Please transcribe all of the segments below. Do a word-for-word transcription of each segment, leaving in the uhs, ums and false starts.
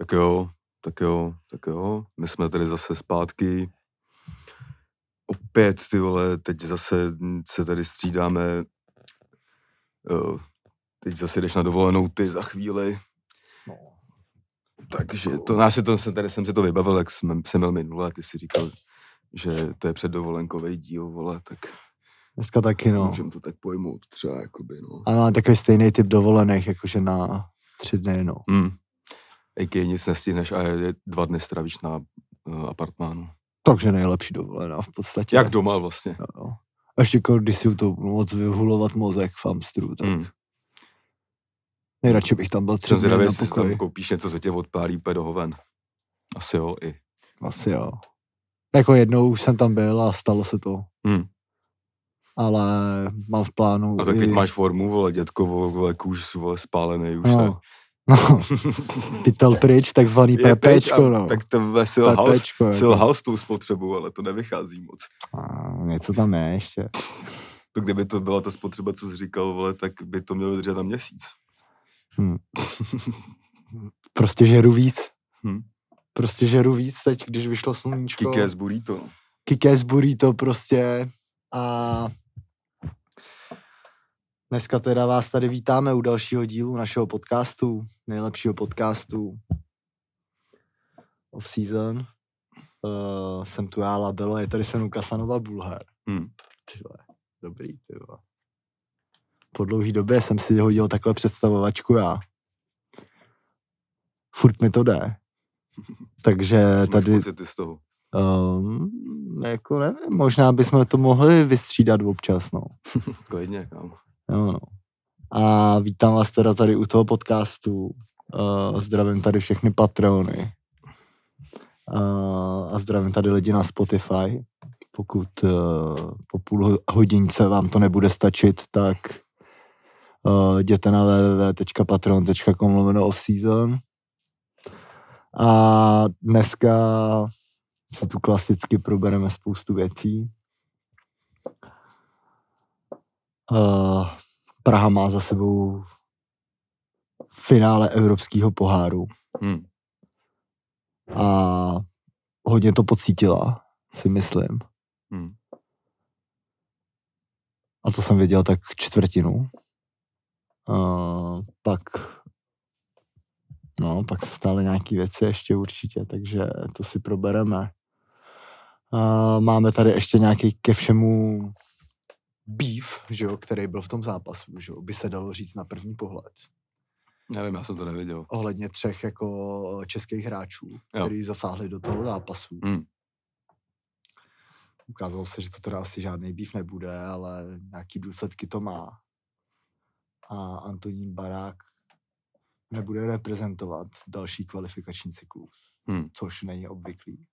Tak jo, tak jo, tak jo. My jsme tady zase zpátky. Opět, ty vole, teď zase se tady střídáme. Teď zase jdeš na dovolenou ty za chvíli. No. Takže to, já si to, tady jsem si to vybavil, jak jsem, jsem měl minule, ty si říkal, že to je předdovolenkovej díl, vole, tak... Dneska taky, no. Můžem to tak pojmout třeba, jakoby, no. A má takový stejný typ dovolených, jakože na tři dny, no. Mm. Jaký nic nestihneš a je, dva dny stravíš na uh, apartmánu. Takže nejlepší dovolená v podstatě. Jak doma vlastně. No, no. Až jako, když si to moc vyhulovat mozek v Amstru, tak... Mm. Nejradši bych tam byl tři dny na pokoji. Jsem zvědavý, koupíš něco, co tě odpálí úplně do hoven. Asi jo, i. Asi jo. Jako jednou už jsem tam byl a stalo se to. Hmm. Ale mám v plánu... A tak i... teď máš formu, vole, dětko, vole, kůž, vole, spálenej už no. se... No, pytel pryč, takzvaný PPčko, no. Tak to ve silhal s tou spotřebou, ale to nevychází moc. A něco tam je ještě. To kdyby to byla ta spotřeba, co jsi říkal, vole, tak by to mělo držet na měsíc. Hmm. Prostě žeru víc. Hmm. Prostě žeru víc teď, když vyšlo sluníčko. Kikés burrito. Kikés burrito prostě. A dneska teda vás tady vítáme u dalšího dílu našeho podcastu, nejlepšího podcastu Off Season. Uh, jsem tu já, Labelo, je tady se mnou Kasanova Bulhar. Hmm. Tyhle, dobrý, tyhle. Po dlouhý době jsem si hodil takhle představovačku já. Furt mi to jde. Takže tady... Máš pocity z toho? Um, jako nevím, možná bychom to mohli vystřídat občas, no. Klidně, kámo. Jo, no. A vítám vás teda tady u toho podcastu. Uh, zdravím tady všechny Patreony. Uh, a zdravím tady lidi na Spotify. Pokud uh, po půl hodince vám to nebude stačit, tak uh, jděte na www tečka patreon tečka com lomeno offseason. A dneska si tu klasicky probereme spoustu věcí. Uh, Praha má za sebou finále evropského poháru. Hmm. A hodně to pocítila, si myslím. Hmm. A to jsem věděl tak čtvrtinu. Uh, pak no, pak se stále nějaký věci ještě určitě, takže to si probereme. Uh, máme tady ještě nějaký ke všemu beef, že jo, který byl v tom zápasu, že jo, by se dalo říct na první pohled. Nevím, já jsem to neviděl. Ohledně třech jako českých hráčů, jo, který zasáhli do toho zápasu. Hmm. Ukázalo se, že to teda asi žádný býv nebude, ale nějaký důsledky to má. A Antonín Barák nebude reprezentovat další kvalifikační cyklus, hmm. což není obvyklý.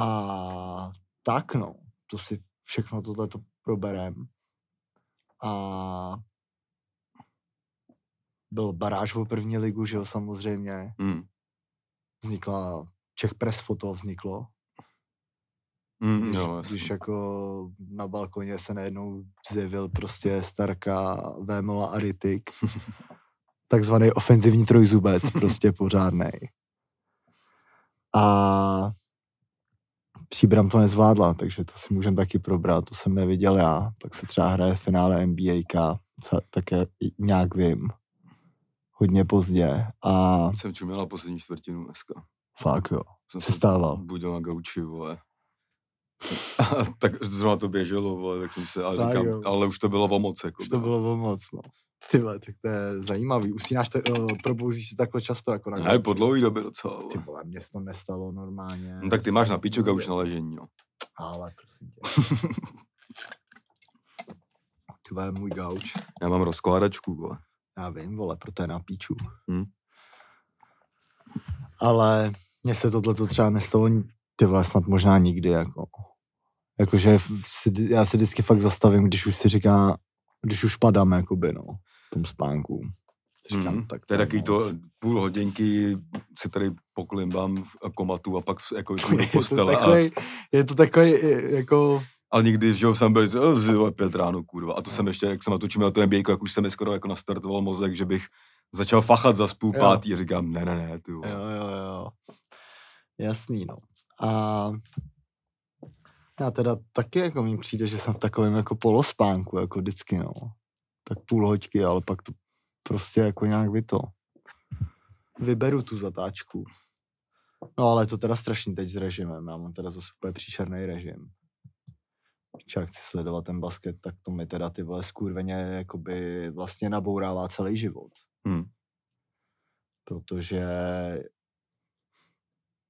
A tak no, to si všechno tohleto proberem. A byl baráž o první ligu, že jo, samozřejmě. Hmm. Vznikla, Czech Press foto vzniklo. Mm, když, no, když jako na balkoně se najednou zjevil prostě Starka, Vémola a Rytik. Takzvaný ofenzivní trojzubec, prostě pořádnej. A Příbram to nezvládla, takže to si můžeme taky probrat, to jsem neviděl já. Pak se třeba hraje v finále N B A, také nějak vím. Hodně pozdě. A... Jsem čuměl poslední čtvrtinu dneska. Fakt jo, se stával. Budil na gauči, vole. A tak zrovna to běželo, vole, tak jsem se, ale tak říkám, jo, ale už to bylo o moc, jako. Už to bylo o moc, no. Ty vole, tak to je zajímavý, usínáš, te, uh, probouzíš se takhle často, jako na gauči. Ne, po dlouhý době docela, vole. Ty vole, mě se to nestalo normálně. No tak ty máš na píču gauč na ležení, jo. Ale, prosím tě. Ty vole, můj gauč. Já mám rozkládačku, vole. Já vím, vole, proto je na píču. Hmm. Ale mně se tohleto třeba nestalo ty vole, snad možná nikdy, jako. Jakože já se vždycky fakt zastavím, když už si říká, když už padám, jakoby, no, v tom spánku. Říkám, hmm. tak to je takový to půl hodinky si tady poklimbám v komatu a pak jako do postele. Takový, a... Je to takový, jako... Ale nikdy, že jsem byl z pět ráno, kurva. A to jsem ještě, jak jsem natočil na to N B A, jak už jsem mi skoro jako nastartoval mozek, že bych začal fachat za spůl pátý a říkám, ne, ne, ne, ty jo. Jo, jo, jo. Jasný, no. A já teda taky jako mi přijde, že jsem v takovém jako polospánku, jako vždycky, no. Tak půl hoďky, ale pak to prostě jako nějak vy to. Vyberu tu zatáčku. No ale to teda strašný teď s režimem, já mám teda zase úplně příšerný režim. Čak chci sledovat ten basket, tak to mi teda ty vole skurveně jakoby vlastně nabourává celý život. Hmm. Protože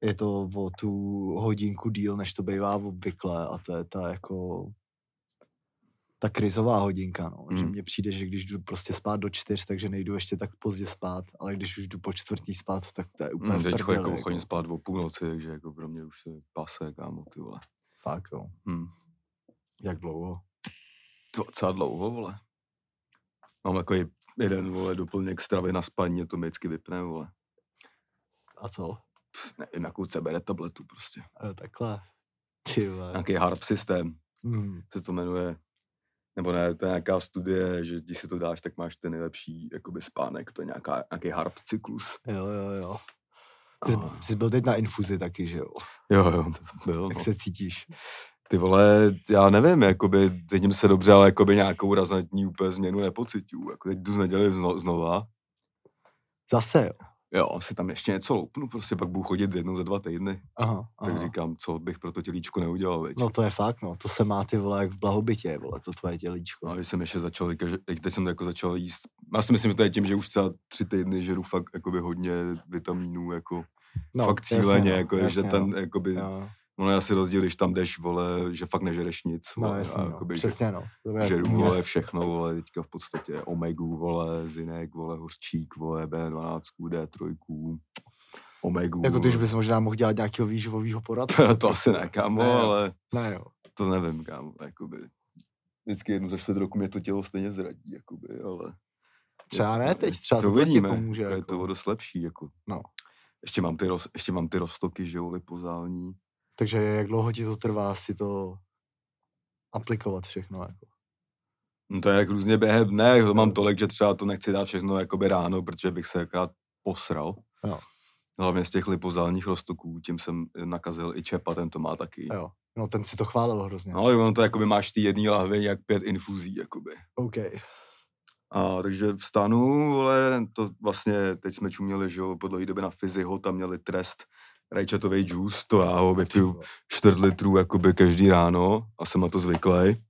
je to o tu hodinku díl, než to bývá obvykle a to je ta jako ta krizová hodinka, no. Hmm. Že mně přijde, že když jdu prostě spát do čtyř, takže nejdu ještě tak pozdě spát, ale když už jdu po čtvrtý spát, tak to je úplně hmm, v prdele. Teď jako chodím spát o půlnoci, takže jako pro mě už se pase, kámo, ty vole. Fakt, jo. Hmm. Jak dlouho? Co, co dlouho, vole? Mám jako jeden, vole, doplněk stravy na spaní, to mi vždycky vypne, vole. A co? Pff, nevím, jakou C B D tabletu prostě. A takhle. Ty vole. Nějaký harp systém, hmm. se to jmenuje. Nebo ne, to je nějaká studie, že když si to dáš, tak máš ten nejlepší jakoby spánek, to je nějaká, nějaký harp cyklus. Jo, jo, jo. Ty jsi, oh. jsi byl teď na infuzi taky, že jo? Jo, jo, byl. Jak no. se cítíš? Ty vole, já nevím, jakoby, cítím se dobře, ale jakoby nějakou razantní úplně změnu nepocituju. Jako teď jdu z neděli zno, znova. Zase, jo? Jo, si tam ještě něco loupnu, prostě pak budu chodit jednou za dva týdny. Aha, tak aha. říkám, co bych pro to tělíčko neudělal, veď. No to je fakt, no, to se má ty vole jak v blahobytě, vole, to tvoje tělíčko. No a když jsem ještě začal, teď jsem to jako začal jíst, já si myslím, že to je tím, že už třeba tři týdny žeru fakt jakoby hodně vitamínů, jako no, fakt cíleně, jasně, jako, jasně, že ten, no. jakoby, no. Ono je asi rozdíl, když tam jdeš, vole, že fakt nežereš nic, vole, no, jasný, a, no. Jakoby, přesně, že, no. žeru, vole, všechno, vole, teďka v podstatě omegu, vole, zinek, vole, hořčík, vole, bé dvanáct, dé tři, omegu. Jako ty už bys možná mohl dělat nějakého výživového poradce. To asi ne, kámo, ne, ale ne, jo. to nevím, kámo, jakoby. Vždycky jednou za čtvrt roku mě to tělo stejně zradí, jakoby, ale třeba ne teď, třeba to ti pomůže. Jako. Je to dost lepší, jako. No. Ještě mám ty, roz, ještě mám ty roztoky, že jo, lipozální. Takže jak dlouho ti to trvá si to aplikovat všechno, jako? No to je jak různě během dne, to mám tolik, že třeba to nechci dát všechno jakoby ráno, protože bych se jakrát posral. Jo. Hlavně z těch lipozálních roztoků, tím jsem nakazil i Čepa, ten to má taky. Jo, no ten si to chválil hrozně. No ale on to jakoby máš ty jedný lahvy, jak pět infuzí, jakoby. OK. A takže vstanu, ale to vlastně, teď jsme čuměli, že jo, po dlouhé době na fyziho, tam měli trest rajčatový džus, to já ho vypiju čtyři litrů jakoby každý ráno a jsem na to zvyklej.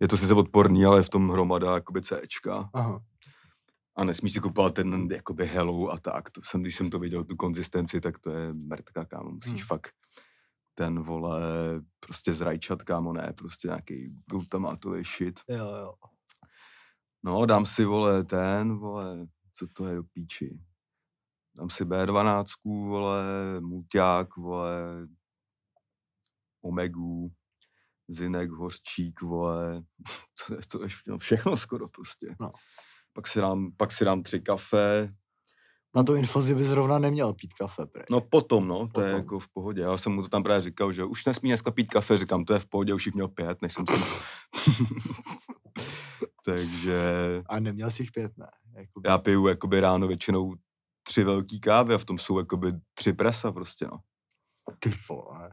Je to sice odporný, ale je v tom hromada jakoby Cčka. Aha. A nesmíš si kupovat ten jakoby helou a tak. To jsem, když jsem to viděl, tu konzistenci, tak to je mrtka, kámo. Musíš hmm. fakt ten, vole, prostě z rajčat, kámo, ne, prostě nějaký glutamátový shit. Jo, jo. No, dám si, vole, ten, vole, co to je do píči. Dám si bé dvanáct, vole, mulťák, vole, omegu, zinek, hořčík, vole, to je, to je všechno skoro prostě. No. Pak si dám, pak si dám tři kafe. Na tu infuzi by zrovna neměl pít kafe, prej. No potom, no, to potom. Je jako v pohodě. Já jsem mu to tam právě říkal, že už nesmí dneska pít kafe, říkám, to je v pohodě, už jich měl pět, než jsem si Takže... A neměl jsi jich pět, ne? Jakoby... Já piju jakoby ráno většinou tři velký kávy a v tom jsou jakoby tři presa prostě, no. Ty vole.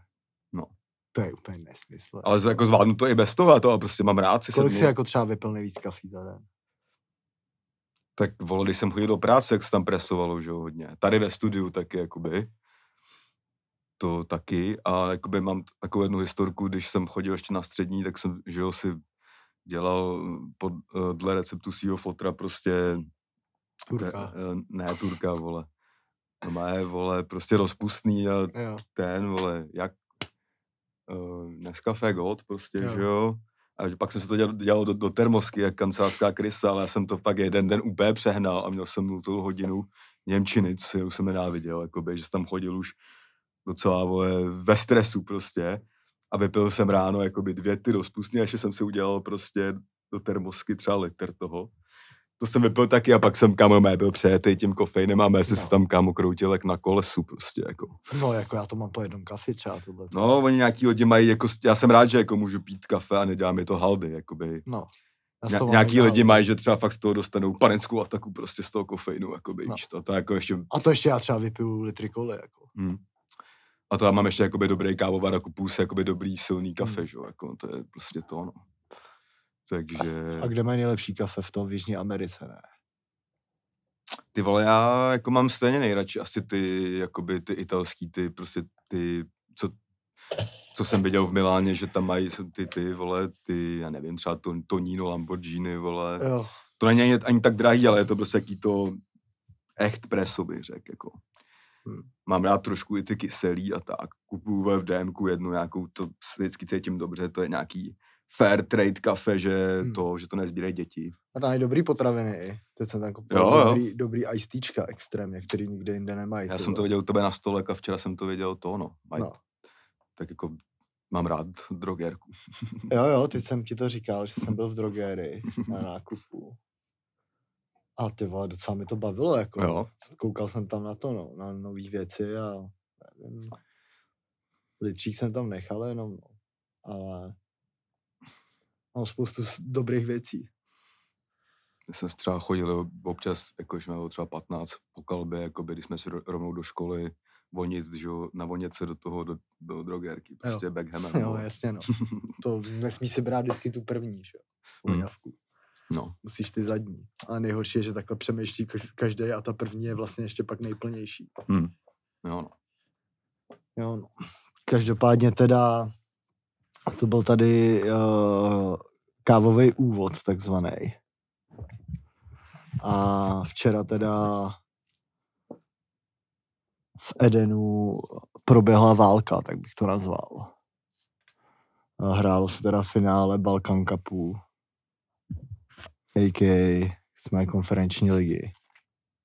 No. To je úplně nesmysl. Ale jako zvládnu to i bez toho a to a prostě mám rád. Si Kolik jsi jako třeba vypil nejvíc kafí za den? Tak vole, když jsem chodil do práce, jak se tam presovalo, že jo, hodně. Tady ve studiu taky jakoby. To taky a jakoby mám takovou jednu historku, když jsem chodil ještě na střední, tak jsem, že jo, si dělal pod, dle receptu svýho fotra prostě Turka. Ne, ne, Turka, vole. To má je, vole, prostě rozpustný a jo. ten, vole, jak uh, Nescafé Gold, prostě, jo. že jo. A pak jsem se to dělal, dělal do, do termosky, jak kancelářská krysa, ale já jsem to pak jeden den úplně přehnal a měl jsem nutou hodinu němčiny, co si jsem nenáviděl, jakoby, že jsem tam chodil už docela, vole, ve stresu prostě a vypil jsem ráno, jakoby, dvě ty rozpustný, až jsem si udělal prostě do termosky třeba litr toho. To jsem vypil taky a pak jsem, kámo, mé byl přejetej tím kofeinem a mé si no. se tam, kámo, kroutil jak na kolesu prostě, jako. No, jako já to mám po jednom kafi třeba tohle. No, oni nějaký lidi mají, jako, já jsem rád, že jako můžu pít kafe a nedělá mi to haldy, jakoby. No. Ně, nějaký lidi mají, že třeba fakt z toho dostanou panenskou ataku prostě z toho kofeinu, jakoby, no. to, to jako ještě... A to ještě já třeba vypiju litry koly, jako. Hmm. A to já mám ještě jakoby dobrý kávovar, jako plus jakoby dobrý silný kafe, hmm. že? Jako, to je prostě to, no. Takže... A, a kde mají nejlepší kafe? V tom v Jižní Americe, ne? Ty vole, já jako mám stejně nejradši asi ty, jakoby ty italský, ty prostě ty, co... co jsem viděl v Miláně, že tam mají ty, ty, vole, ty, já nevím, třeba to, Tonino Lamborghini, vole. Jo. To není ani tak drahý, ale je to prostě jaký to echt preso, bych řekl, jako. Hmm. Mám rád trošku i ty kyselý a tak. Kupuju v DMku jednu nějakou, to vždycky cítím dobře, to je nějaký fair trade kafe, že hmm. to, že to nezbírají děti. A tam je dobrý potraviny, teď jsem tam koupil dobrý, dobrý ajstýčka extrémně, který nikde jinde nemají. Já jsem to viděl u tebe na stolek a včera jsem to viděl to, no. no. Tak jako mám rád drogérku. Jo, jo, teď jsem ti to říkal, že jsem byl v drogérii na nákupu. A ty vole, docela mi to bavilo, jako. Jo. Koukal jsem tam na to, no, na nový věci a nevím, litřík jsem tam nechal jenom, no. Ale mám spoustu dobrých věcí. Já jsem třeba chodil občas, jako jsme bylo třeba patnáct po kalbě, jako by, když jsme si rovnou do školy vonit, že jo, navonit se do toho, do, do drogérky, prostě jo. Beckhamem. Jo, ale... jasně, no. To nesmí si brát vždycky tu první, že jo, mm. No. Musíš ty zadní. A nejhorší je, že takhle přemýšlí každý a ta první je vlastně ještě pak nejplnější. Mm. Jo, no. Jo, no. Každopádně teda, to byl tady uh, kávový úvod, takzvaný. A včera teda v Edenu proběhla válka, tak bych to nazval. Hrálo se teda finále Balkan Cupu, a ká a jsme konferenční ligy.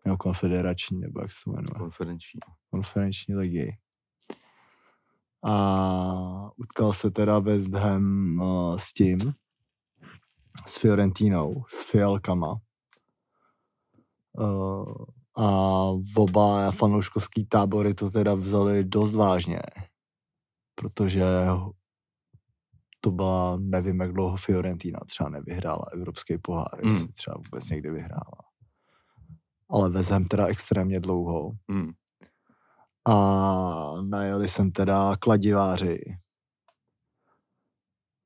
Nebo konfederační, nebo jak se to jmenuje. Konferenční. Konferenční ligy. A utkal se teda West Ham s tím, s Fiorentinou, s Fialkama. Uh, A oba fanouškovský tábory to teda vzali dost vážně, protože to byla, nevím jak dlouho Fiorentina třeba nevyhrála evropský pohár, mm. jestli třeba vůbec někdy vyhrála. Ale vezem teda extrémně dlouho. Mm. A najeli jsem teda kladiváři,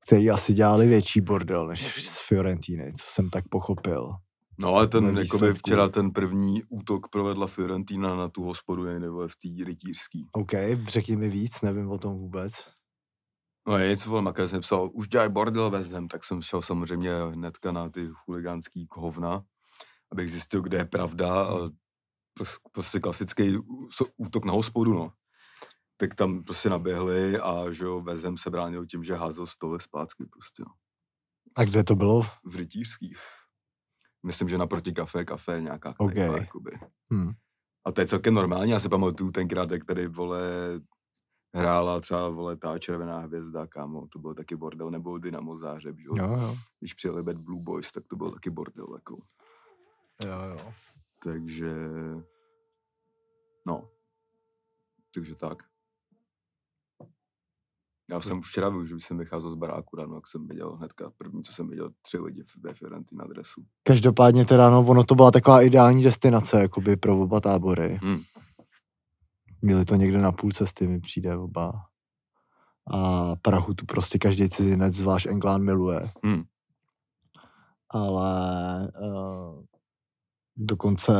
kteří asi dělali větší bordel než z Fiorentiny, co jsem tak pochopil. No ale ten, jakoby včera ten první útok provedla Fiorentina na tu hospodu, nebo v té rytířský. OK, řekni mi víc, nevím o tom vůbec. No je něco, vole, jsem psal, už dělaj bordel West Ham, tak jsem šel samozřejmě hnedka na ty chuligánský hovna, abych zjistil, kde je pravda, ale prostě klasický útok na hospodu, no. Tak tam prostě naběhli a že jo, West Ham se bránil tím, že házel stole zpátky prostě, no. A kde to bylo? V rytířský. Myslím, že naproti kafe, kafe nějaká knajpa, okay. jakoby. Hmm. A to je celkem normální, já si pamatuju tenkrát, jak tady, vole, hrála třeba, vole, ta Červená hvězda, kámo, to bylo taky bordel, nebo Dynamo Zářeb, jo? Jo, jo. Když přijeli Bad Blue Boys, tak to bylo taky bordel, jako. Jo, jo. Takže, no, takže tak. Já jsem včera byl, že jsem vycházel z baráku ráno, jak jsem viděl hnedka první, co jsem viděl, tři lidi ve Fiorentina dresu. Každopádně teda, no, ono to byla taková ideální destinace, jakoby pro oba tábory. Hmm. Měli to někde na půl cesty, mi přijde oba. A Prahu tu prostě každý cizinec, zvlášť Anglán, miluje. Hmm. Ale uh, dokonce...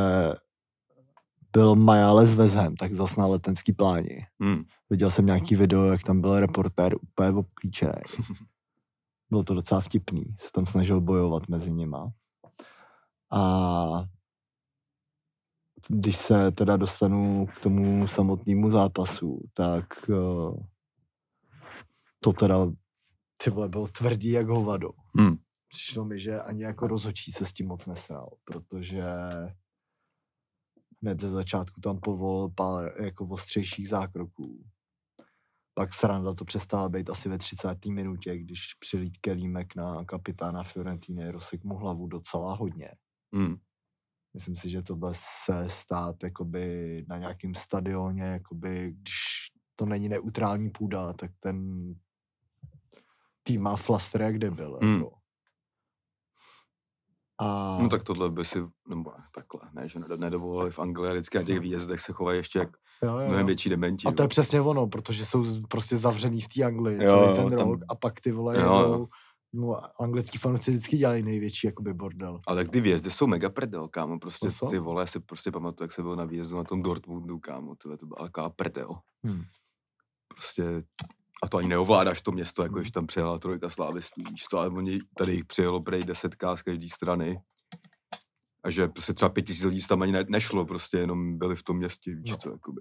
byl Majále s Vezhem, tak zas na letenský pláni. Hmm. Viděl jsem nějaký video, jak tam byl reportér úplně obklíčený. Bylo to docela vtipný, se tam snažil bojovat mezi nima. A když se teda dostanu k tomu samotnému zápasu, tak to teda, ty vole, bylo tvrdý jak hovado. Hmm. Přišlo mi, že ani jako rozhodčí se s tím moc nesral, protože hned ze začátku tam povolil pár jako ostřejších zákroků. Pak sranda to přestala být asi ve třicáté minutě, když přilít kelímek na kapitána Fiorentiny, rozsek mu hlavu docela hodně. Hmm. Myslím si, že tohle se stát jakoby na nějakém stadioně, jakoby, když to není neutrální půda, tak ten tým má flaster jak debil. Hmm. Jako. A... No tak tohle by si, nebo takhle, ne, že nedovolili v Anglii, vždycky na těch výjezdech se chovají ještě jak jo, jo, mnohem větší dementi. A to je přesně ono, protože jsou prostě zavřený v té Anglii celý ten tam... rok a pak ty vole jedou, no anglický fanoušci vždycky dělají největší jakoby bordel. Ale tak ty výjezdy jsou mega prdel, kámo, prostě no ty vole, já si prostě pamatuju, jak se byl na výjezdu na tom Dortmundu, kámo, tyhle, to byla taková prdel. Hmm. Prostě... A to ani neovládáš to město, jako když tam přijela trojka slávistů, ale oni tady jich přijelo prej desetka z každé strany. A že prostě třeba pět tisíc lidí tam ani ne- nešlo, prostě jenom byli v tom městě, víš to, jakoby.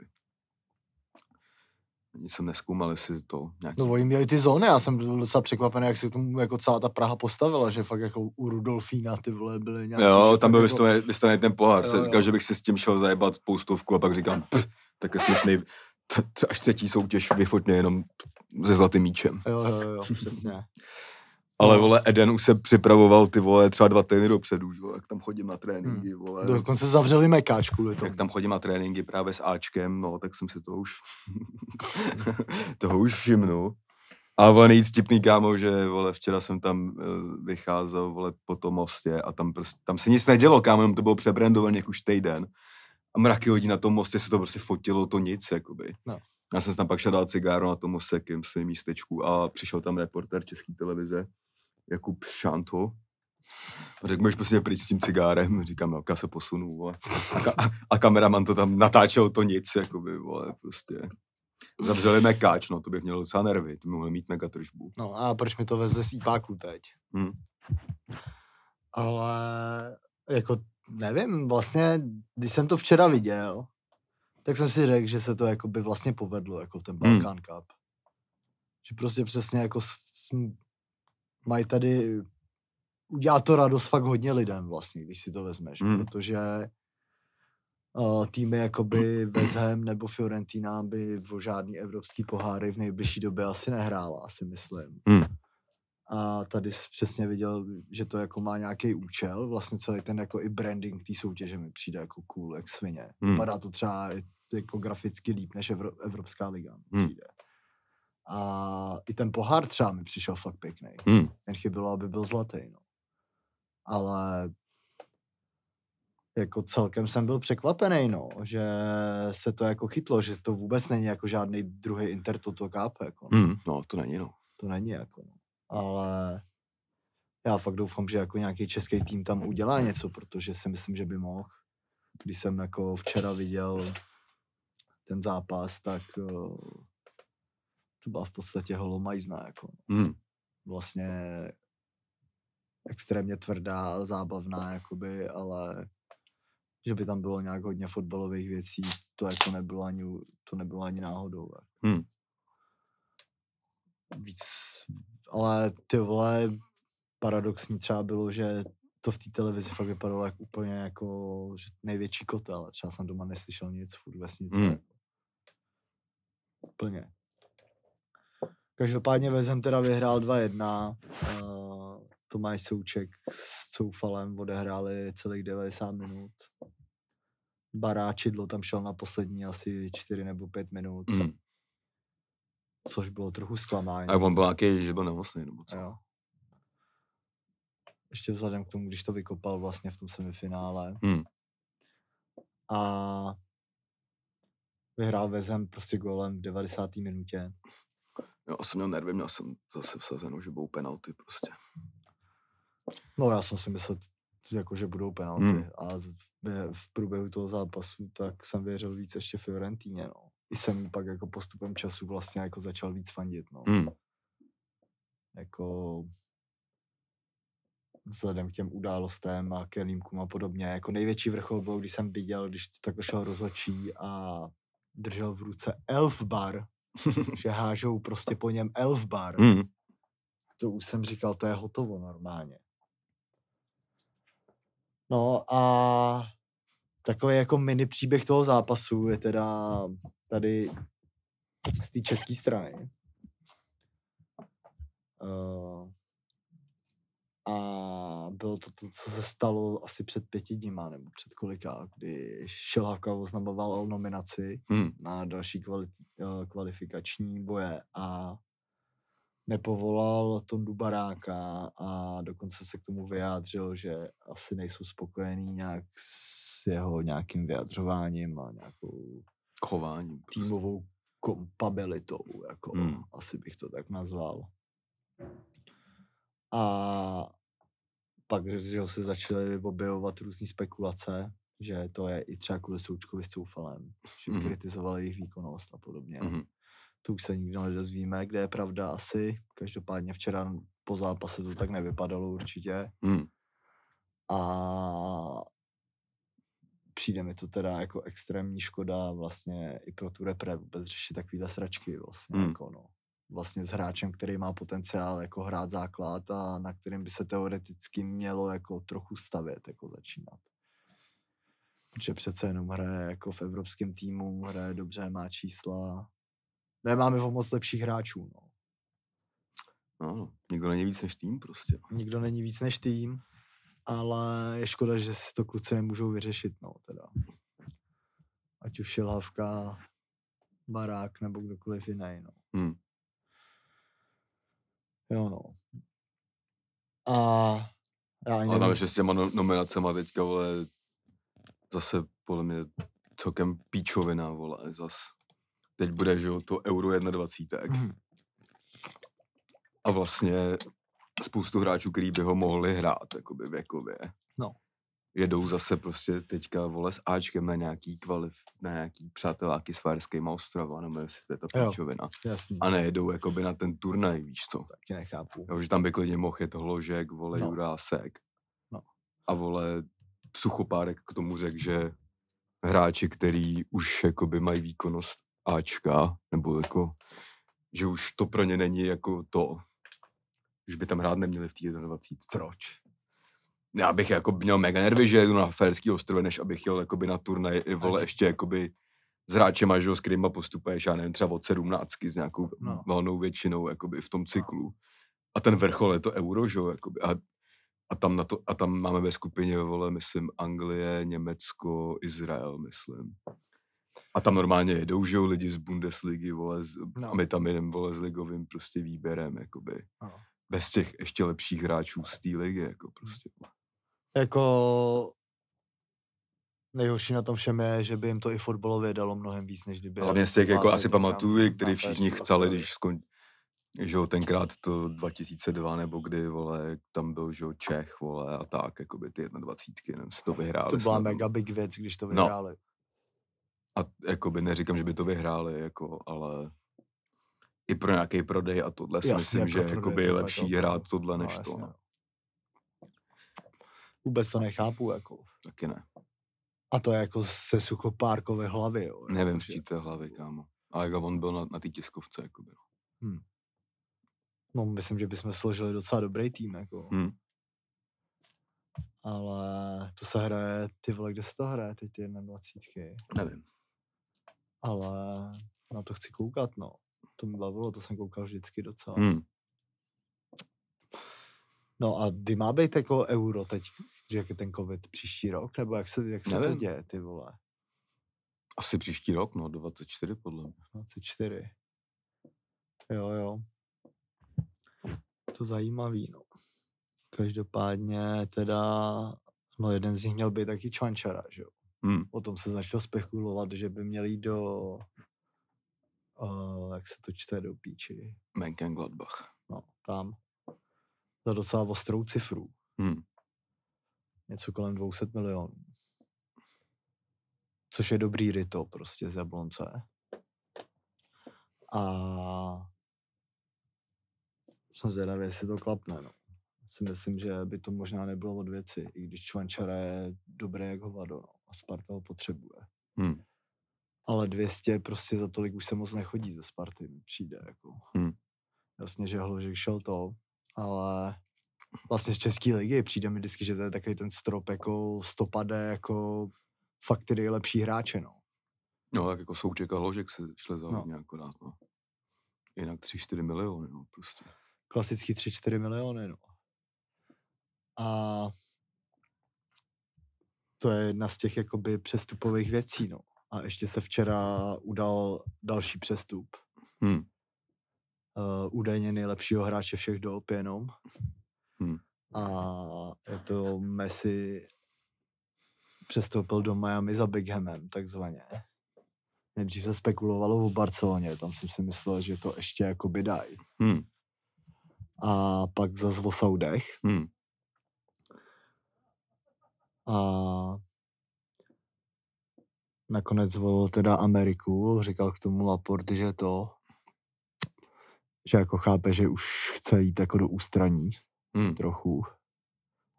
Ani jsem nezkoumal, jestli to nějaký... No oni měli ty zóny, já jsem byl docela překvapený, jak se k tomu jako celá ta Praha postavila, že fakt jako u Rudolfína ty vole byly nějaké... Jo, tam byl vystavený jako... ten pohár, jo, jo. Říkal, že bych si s tím šel zajebat spoustovku a pak říkám, pff, tak je směšný... Až třetí soutěž vyfotně jenom se zlatým míčem. Jo, jo, jo, přesně. Ale vole, Eden už se připravoval, ty vole, třeba dva týdny dopředu, že? Jak tam chodím na tréninky, hmm. vole. Dokonce zavřeli mekáč kvůli tomu. Jak tam chodím na tréninky právě s Ačkem, no, tak jsem si toho už, toho už všimnul. A vole, nejít vtipný, kámo, že vole, včera jsem tam vycházel, vole, po tom mostě a tam prostě, tam se nic nedělo, kámo, jenom to bylo přebrandované jak už týden. A mraky hodí na tom mostě, se to prostě fotilo, to nic, jakoby. No. Já jsem tam pak šel dal cigáro na tom mostě, kým se místečku a přišel tam reportér České televize, Jakub Šantl. A řekl, můžeš prostě pryč s tím cigárem. Říkám, já se posunu, vole. A, ka- a kameraman to tam natáčel, to nic, jakoby, vole, prostě. Zavřeli mekáč, no, to bych měl docela nervy, to mohl mít mega tržbu. No a proč mi to vezli z Ipáku teď? Hmm. Ale, jako... Nevím, vlastně, když jsem to včera viděl, tak jsem si řekl, že se to jakoby vlastně povedlo, jako ten Balkan Cup. Hmm. Že prostě přesně jako mají tady, udělá to radost fakt hodně lidem vlastně, když si to vezmeš, hmm. protože uh, týmy jakoby West Ham nebo Fiorentina by o žádný evropský poháry v nejbližší době asi nehrála, asi myslím. Hmm. A tady jsi přesně viděl, že to jako má nějaký účel, vlastně celý ten jako i branding té soutěže mi přijde jako cool, jak svině. Vypadá hmm. to třeba jako graficky líp než Evro- Evropská liga, mi přijde. Hmm. A i ten pohár třeba mi přišel fakt pěkný. Hmm. Jen chybilo, aby byl zlatý, no. Ale jako celkem jsem byl překvapený, no, že se to jako chytlo, že to vůbec není jako žádný druhý Inter Toto Cup, jako. No. Hmm. no, to není, no. To není, jako, no. Ale já fakt doufám, že jako nějaký český tým tam udělá něco, protože si myslím, že by mohl. Když jsem jako včera viděl ten zápas, tak uh, to byla v podstatě holomajzna. Jako. Mm. Vlastně extrémně tvrdá, zábavná, jakoby, ale že by tam bylo nějak hodně fotbalových věcí, to, jako nebylo, ani, to nebylo ani náhodou. Jako. Mm. Víc... Ale ty vole, paradoxní třeba bylo, že to v té televizi fakt vypadalo jak úplně jako že největší kotel. Třeba jsem doma neslyšel nic, furt vesnice. Mm. Úplně. Každopádně Vezem teda vyhrál dva jedna. Uh, Tomáš Souček s Coufalem odehráli celých devadesát minut. Baráčidlo tam šel na poslední asi čtyři nebo pět minut. Mm. Což bylo trochu zklamání. A on byl nějaký, že byl nemocný, nebo co? Jo. Ještě vzhledem k tomu, když to vykopal vlastně v tom semifinále. Hmm. A vyhrál West Ham prostě gólem v devadesáté minutě. Já jsem měl nervy, měl jsem zase vsazeno, že budou penalty prostě. No já jsem si myslel, jako, že budou penalty. Hmm. A v průběhu toho zápasu tak jsem věřil víc ještě Fiorentině, no. I jsem pak jako postupem času vlastně jako začal víc fandit, no. Hmm. Jako vzhledem k těm událostem a k límkům a podobně. Jako největší vrchol byl, když jsem viděl, když takhle šel rozhodčí a držel v ruce elf bar, že hážou prostě po něm elf bar. Hmm. To už jsem říkal, to je hotovo normálně. No a takový jako mini příběh toho zápasu je teda tady z té české strany. Uh, a bylo to to, co se stalo asi před pěti dníma, nebo před kolika, kdy Šilhavka oznamoval o nominaci hmm. na další kvali, uh, kvalifikační boje a nepovolal Tondu Baráka a dokonce se k tomu vyjádřil, že asi nejsou spokojení nějak s jeho nějakým vyjadřováním a nějakou chováním, týmovou prostě kompabilitou, jako hmm. asi bych to tak nazval. A pak, že ho se začaly objevovat různý spekulace, že to je i třeba kvůli Součkovi s Coufalem, že mm-hmm. kritizovali jejich výkonnost a podobně. Mm-hmm. To už se nikdo nedozvíme, kde je pravda asi. Každopádně včera po zápase to tak nevypadalo určitě. Mm. A přijde mi to teda jako extrémní škoda vlastně i pro tu repre vůbec řešit takovýhle sračky vlastně. Mm. Jako no. Vlastně s hráčem, který má potenciál jako hrát základ a na kterým by se teoreticky mělo jako trochu stavět, jako začínat. Protože přece jenom hraje jako v evropském týmu, hraje dobře, má čísla. Nemáme o moc lepších hráčů, no. No, nikdo není víc než tým prostě. Nikdo není víc než tým, ale je škoda, že si to kluci nemůžou vyřešit, no teda. Ať už je Hlavka, Barák nebo kdokoliv jiný, no. Hmm. Jo, no. A já ani nevím. A tam ještě s těma nominacema teďka, vole, zase podle mě celkem píčovina, vole, zas. Teď bude, že jo, to Euro dvacet jedna. Mm. A vlastně spoustu hráčů, který by ho mohli hrát, jakoby věkově. No. Jedou zase prostě teďka, vole, s Ačkem na nějaký kvalif, na nějaký přáteláky s Fajerskýma Ostrava, nebo jestli to je ta píčovina. A nejedou jakoby na ten turnaj, víš co. Taky nechápu. Jo, že tam by klidně mohl jet Hložek, vole, no. Jurásek. No. A vole, Suchopárek k tomu řekl, že hráči, který už jakoby mají výkonnost Ačka, nebo jako, že už to pro ně není jako to, že by tam hrát neměli v té dvacet jedna. Proč? Já bych jako měl mega nervy, že jdu na Fajerský ostrov, než abych jel jakoby na turnaj, vole, ještě jakoby s hráčema, že ho, s kterýma postupuješ, já nevím, třeba od sedmnáctky s nějakou no. valnou většinou, jakoby v tom cyklu. A ten vrchol je to Euro, že jo, jakoby. A, a, tam na to, a tam máme ve skupině, vole, myslím, Anglie, Německo, Izrael, myslím. A tam normálně jedou, že jo, lidi z Bundesligy, vole, s, no. a my tam jdem, vole, s ligovým prostě výběrem, jakoby. No. Bez těch ještě lepších hráčů z té ligy, jako prostě. Jako nejhorší na tom všem je, že by jim to i fotbalově dalo mnohem víc, než kdyby... Hlavně z těch, jako asi pamatuju, který všichni chceli, když skon... že jo, tenkrát to dva tisíce dva nebo kdy, vole, tam byl, že jo, Čech, vole, a tak, jako by ty dvacet jedna, nevím, si to vyhráli. To byla mega big věc, když to vyhráli. No. A jako by neříkám, že by to vyhráli, jako, ale... I pro nějaký prodej a tohle si jasně, myslím, že jakoby je lepší to, hrát tohle no, než jasně. to. No. Vůbec to nechápu, jako. Taky ne. A to je jako se Suchopárkové hlavy, jo. Nevím, z té hlavy, kámo. Ale jako on byl na, na té tiskovce, jakoby. Hmm. No, myslím, že bychom složili docela dobrý tým, jako. Hmm. Ale to se hraje, ty vole, kde se to hraje teď ty dvacet jedna? Nevím. Ale na to chci koukat, no. To mi bavilo, to jsem koukal vždycky docela. Hmm. No a kdy má být jako euro teď, že jak je ten covid, příští rok? Nebo jak se, jak se to děje, ty vole? Asi příští rok, no, dvacet čtyři podle mě. dvacet čtyři. Jo, jo. To zajímavý, no. Každopádně teda, no jeden z nich měl být taky Čvančara, že jo? Hmm. O tom se začalo spekulovat, že by měl jít do... Uh, jak se to čte do píči. Mönchengladbach. No, tam. Za docela ostrou cifru. Hmm. Něco kolem dvě stě milionů. Což je dobrý ryto prostě z Jablonce. A jsem zvědavý, jestli to klapne, no. Si myslím, že by to možná nebylo od věci, i když Čvančara je dobré jak hovado, no. A Sparta ho potřebuje. Hmm. Ale dvě stě prostě za tolik už se moc nechodí ze Sparty, přijde jako. Hmm. Jasně, že Hložek šel to, ale vlastně z české ligy přijde mi vždycky, že to je takový ten strop jako stopade, jako fakt ty nejlepší hráče, no. No tak jako Souček a Hložek se šle za hodně jako dát, no. Jinak tři čtyři miliony, no prostě. Klasicky tři čtyři miliony, no. A to je jedna z těch jakoby přestupových věcí, no. A ještě se včera udal další přestup. Hmm. uh, údajně nejlepšího hráče všech dob jenom. Hmm. A je to Messi přestoupil do Miami za Bighamem, takzvaně. Nejdřív se spekulovalo o Barceloně, tam jsem si myslel, že to ještě jakoby dají. Hmm. A pak zase o Saudech. Hmm. A nakonec volil teda Ameriku, říkal k tomu Laporte, že to, že jako chápe, že už chce jít jako do ústraní hmm. trochu.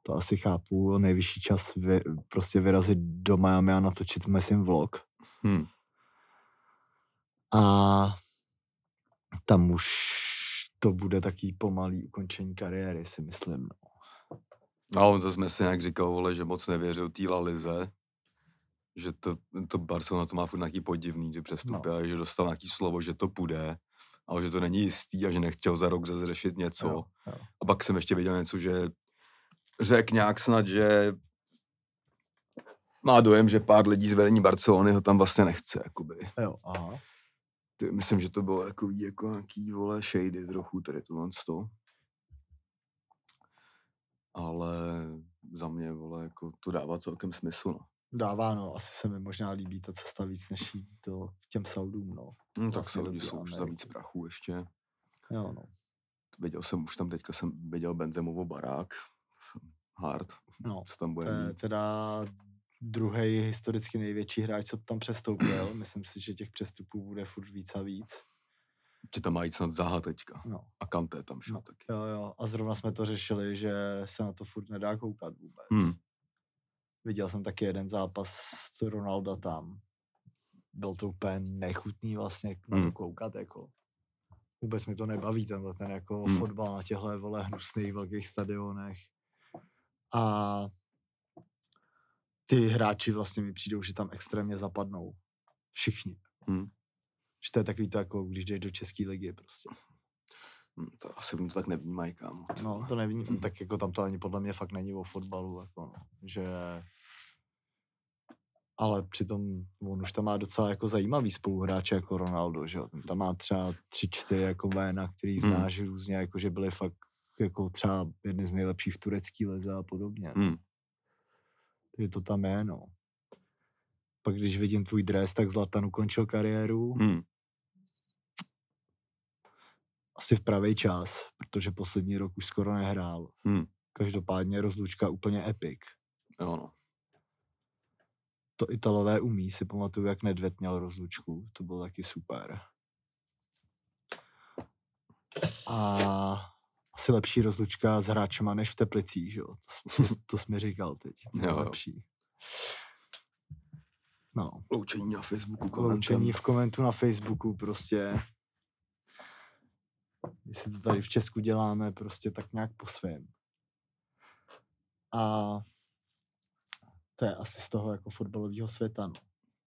To asi chápu, nejvyšší čas vy, prostě vyrazit do Miami a natočit Messim vlog. Hmm. A tam už to bude taky pomalý ukončení kariéry, si myslím. A on zase Messi nějak říkal, vole, že moc nevěřil té La Lize, že to, to Barcelona to má furt nějaký podivný, že přestupy, no. Že dostal nějaký slovo, že to půjde, ale že to není jistý a že nechtěl za rok zase řešit něco. Jo, jo. A pak jsem ještě viděl něco, že řekl nějak snad, že má dojem, že pár lidí z vedení Barcelony ho tam vlastně nechce, jakoby. Jo, aha. Ty, myslím, že to bylo takový, jako nějaký, vole, shady trochu, tady tohle z toho. Ale za mě, vole, jako to dává celkem smysl, no. Dává, no, asi se mi možná líbí ta cesta víc, než jít do, těm Saudům, no. No tak Saudi jsou už za víc prachu ještě. Jo, no. Viděl jsem už tam, teďka jsem viděl Benzemovo barák. Hard. No, co tam bude mít. Teda druhý historicky největší hráč, co tam přestoupil. Myslím si, že těch přestupů bude furt víc a víc. Že tam má jít snad Zaha teďka. No. A Kanté tam šel no, taky. Jo, jo. A zrovna jsme to řešili, že se na to furt nedá koukat vůbec. Hmm. Viděl jsem taky jeden zápas Ronalda tam. Byl to úplně nechutný vlastně na to hmm. koukat. Jako. Vůbec mi to nebaví, tenhle ten jako hmm. fotbal na těchhle vole hnusných velkých stadionech. A ty hráči vlastně mi přijdou, že tam extrémně zapadnou. Všichni. Hmm. Že to je takový to, jako když jdeš do České ligy prostě. Hmm, to asi vůbec tak nevnímají, kámo. No, to nevím, hmm. tak jako tam to ani podle mě fakt není o fotbalu, jako no. Že... Ale přitom on už tam má docela jako zajímavý spoluhráče jako Ronaldo, že jo. Tam má třeba tři, čtyři jako jména, který znáš hmm. různě, jako že byli fakt jako třeba jedny z nejlepších v turecký lize a podobně. Hmm. Takže to tam je, no. Pak když vidím tvůj dres, tak Zlatan ukončil kariéru. Hmm. Asi v pravý čas, protože poslední rok už skoro nehrál. Hmm. Každopádně rozlučka úplně epic. Jo, no. To Italové umí, si pamatuju, jak Nedvěd měl rozlučku. To bylo taky super. A... asi lepší rozlučka s hráčema než v Teplicích, že jo? To, to, to jsi mi říkal teď. Jo, lepší. No. Loučení na Facebooku. Komentem. Loučení v komentu na Facebooku prostě. My si to tady v Česku děláme prostě tak nějak po svém. A to je asi z toho jako fotbalového světa, no.